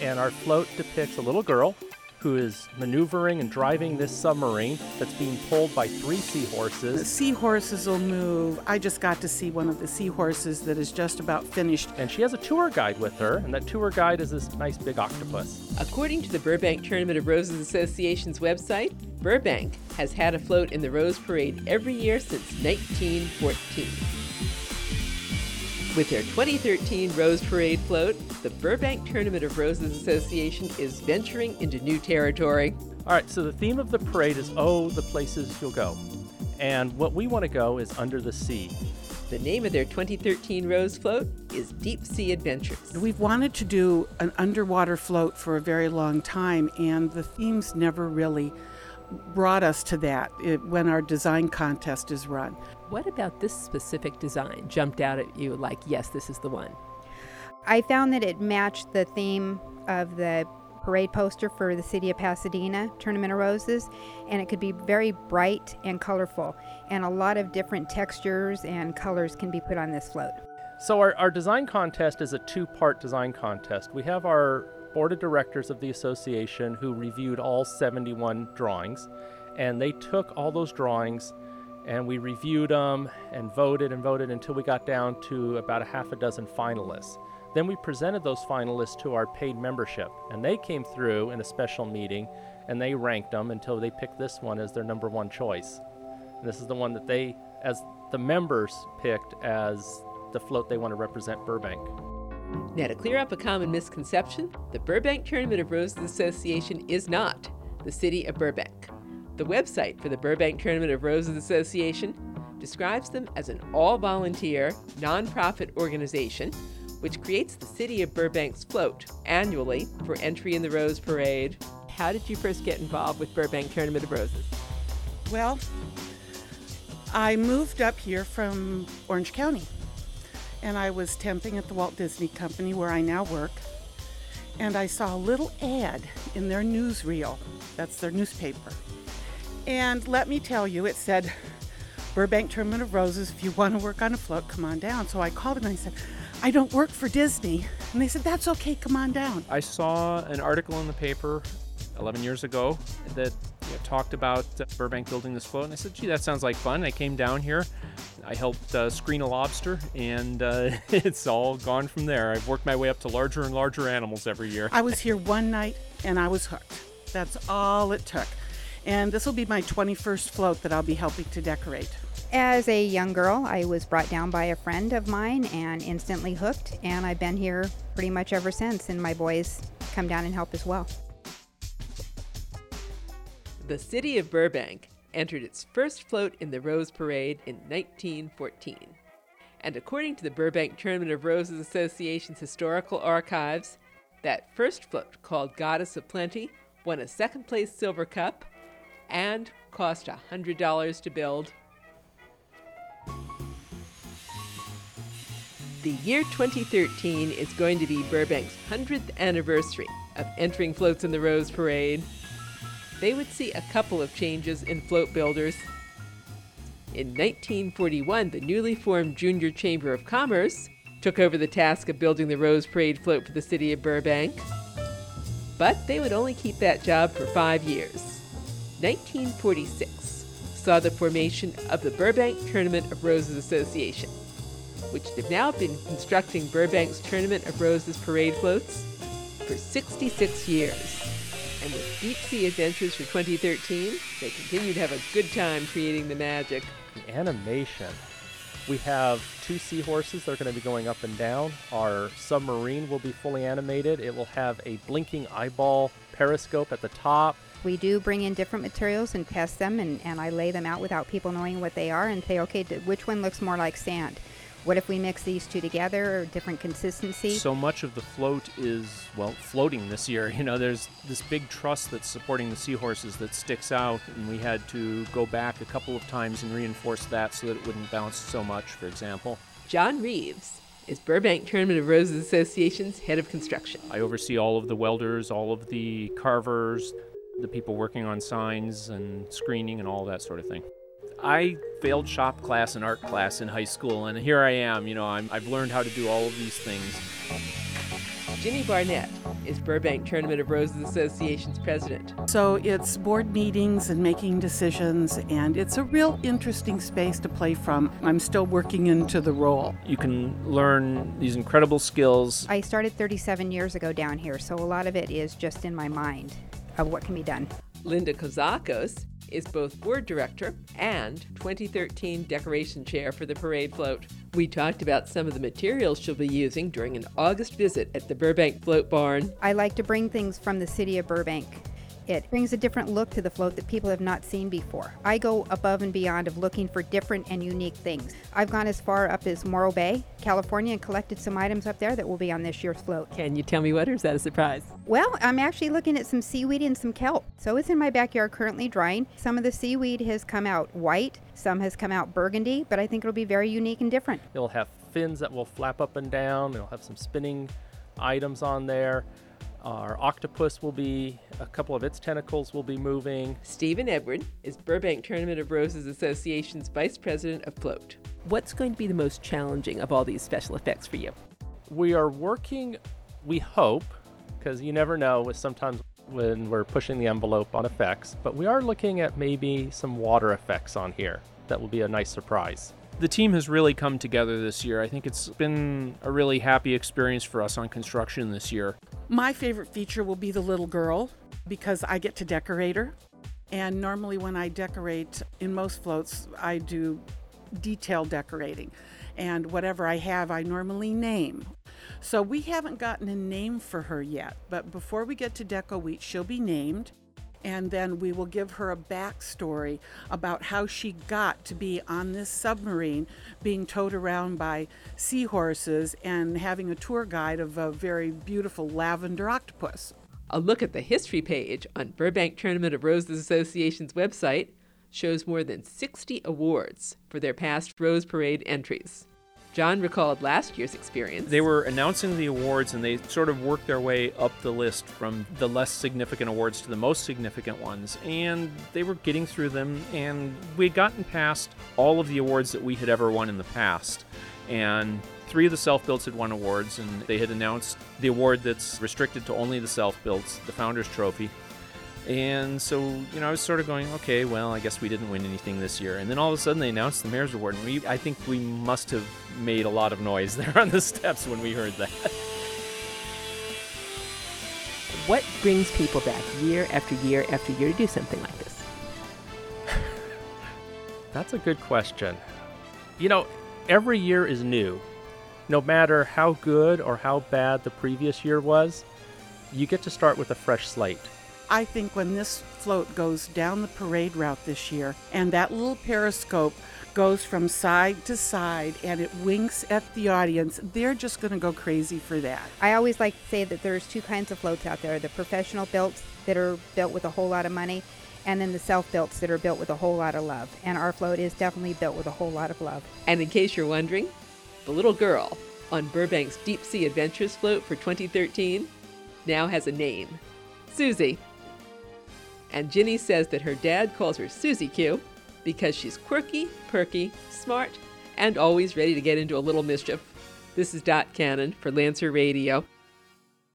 And our float depicts a little girl who is maneuvering and driving this submarine that's being pulled by 3 seahorses. The seahorses will move. I just got to see one of the seahorses that is just about finished. And she has a tour guide with her, and that tour guide is this nice big octopus. According to the Burbank Tournament of Roses Association's website, Burbank has had a float in the Rose Parade every year since 1914. With their 2013 Rose Parade float, the Burbank Tournament of Roses Association is venturing into new territory. All right, so the theme of the parade is, oh, the places you'll go. And what we want to go is under the sea. The name of their 2013 Rose float is Deep Sea Adventures. We've wanted to do an underwater float for a very long time, and the themes never really brought us to that when our design contest is run. What about this specific design jumped out at you like, yes, this is the one? I found that it matched the theme of the parade poster for the City of Pasadena, Tournament of Roses, and it could be very bright and colorful, and a lot of different textures and colors can be put on this float. So our design contest is a 2-part design contest. We have our board of directors of the association who reviewed all 71 drawings, and they took all those drawings and we reviewed them and voted until we got down to about 6 finalists. Then we presented those finalists to our paid membership, and they came through in a special meeting and they ranked them until they picked this one as their number one choice. And this is the one that they, as the members, picked as the float they want to represent Burbank. Now, to clear up a common misconception, the Burbank Tournament of Roses Association is not the City of Burbank. The website for the Burbank Tournament of Roses Association describes them as an all-volunteer, nonprofit organization which creates the City of Burbank's float annually for entry in the Rose Parade. How did you first get involved with Burbank Tournament of Roses? Well, I moved up here from Orange County, and I was temping at the Walt Disney Company, where I now work, and I saw a little ad in their newsreel. That's their newspaper. And let me tell you, it said, Burbank Tournament of Roses, if you want to work on a float, come on down. So I called and I said, I don't work for Disney. And they said, that's okay, come on down. I saw an article in the paper 11 years ago that talked about Burbank building this float, and I said, gee, that sounds like fun. I came down here. I helped screen a lobster, and it's all gone from there. I've worked my way up to larger and larger animals every year. I was here one night, and I was hooked. That's all it took. And this will be my 21st float that I'll be helping to decorate. As a young girl, I was brought down by a friend of mine and instantly hooked, and I've been here pretty much ever since, and my boys come down and help as well. The City of Burbank entered its first float in the Rose Parade in 1914. And according to the Burbank Tournament of Roses Association's historical archives, that first float, called Goddess of Plenty, won a second-place silver cup and cost $100 to build. The year 2013 is going to be Burbank's 100th anniversary of entering floats in the Rose Parade. They would see a couple of changes in float builders. In 1941, the newly formed Junior Chamber of Commerce took over the task of building the Rose Parade float for the City of Burbank, but they would only keep that job for 5 years. 1946 saw the formation of the Burbank Tournament of Roses Association, which have now been constructing Burbank's Tournament of Roses Parade floats for 66 years. And with Deep Sea Adventures for 2013, they continue to have a good time creating the magic. The animation. We have 2 seahorses. They're going to be going up and down. Our submarine will be fully animated. It will have a blinking eyeball periscope at the top. We do bring in different materials and test them, and I lay them out without people knowing what they are and say, okay, which one looks more like sand? What if we mix these two together, or different consistency? So much of the float is, well, floating this year. There's this big truss that's supporting the seahorses that sticks out, and we had to go back a couple of times and reinforce that so that it wouldn't bounce so much, for example. John Reeves is Burbank Tournament of Roses Association's head of construction. I oversee all of the welders, all of the carvers, the people working on signs and screening and all that sort of thing. I failed shop class and art class in high school, and here I am, you know, I've learned how to do all of these things. Ginny Barnett is Burbank Tournament of Roses Association's president. So it's board meetings and making decisions, and it's a real interesting space to play from. I'm still working into the role. You can learn these incredible skills. I started 37 years ago down here, so a lot of it is just in my mind of what can be done. Linda Kozakos is both board director and 2013 decoration chair for the parade float. We talked about some of the materials she'll be using during an August visit at the Burbank Float Barn. I like to bring things from the city of Burbank. It brings a different look to the float that people have not seen before. I go above and beyond of looking for different and unique things. I've gone as far up as Morro Bay, California, and collected some items up there that will be on this year's float. Can you tell me what, or is that a surprise? Well, I'm actually looking at some seaweed and some kelp. So it's in my backyard currently drying. Some of the seaweed has come out white, some has come out burgundy, but I think it'll be very unique and different. It'll have fins that will flap up and down. It'll have some spinning items on there. Our octopus will be, a couple of its tentacles will be moving. Stephen Edward is Burbank Tournament of Roses Association's Vice President of Float. What's going to be the most challenging of all these special effects for you? We are working, we hope, because you never know with sometimes when we're pushing the envelope on effects, but we are looking at maybe some water effects on here. That will be a nice surprise. The team has really come together this year. I think it's been a really happy experience for us on construction this year. My favorite feature will be the little girl, because I get to decorate her. And normally when I decorate in most floats, I do detail decorating. And whatever I have, I normally name. So we haven't gotten a name for her yet, but before we get to Deco Week, she'll be named. And then we will give her a backstory about how she got to be on this submarine, being towed around by seahorses and having a tour guide of a very beautiful lavender octopus. A look at the history page on Burbank Tournament of Roses Association's website shows more than 60 awards for their past Rose Parade entries. John recalled last year's experience. They were announcing the awards, and they sort of worked their way up the list from the less significant awards to the most significant ones. And they were getting through them, and we had gotten past all of the awards that we had ever won in the past. And 3 of the self-builds had won awards, and they had announced the award that's restricted to only the self-builds, the Founders Trophy. And so, you know, I was sort of going, okay, well, I guess we didn't win anything this year. And then all of a sudden they announced the Mayor's Award, and I think we must have made a lot of noise there on the steps when we heard that. What brings people back year after year after year to do something like this? That's a good question. You know, every year is new. No matter how good or how bad the previous year was, you get to start with a fresh slate. I think when this float goes down the parade route this year, and that little periscope goes from side to side and it winks at the audience, they're just going to go crazy for that. I always like to say that there's 2 kinds of floats out there, the professional builts that are built with a whole lot of money, and then the self-builts that are built with a whole lot of love. And our float is definitely built with a whole lot of love. And in case you're wondering, the little girl on Burbank's Deep Sea Adventures float for 2013 now has a name, Susie. And Ginny says that her dad calls her Susie Q because she's quirky, perky, smart, and always ready to get into a little mischief. This is Dot Cannon for Lancer Radio.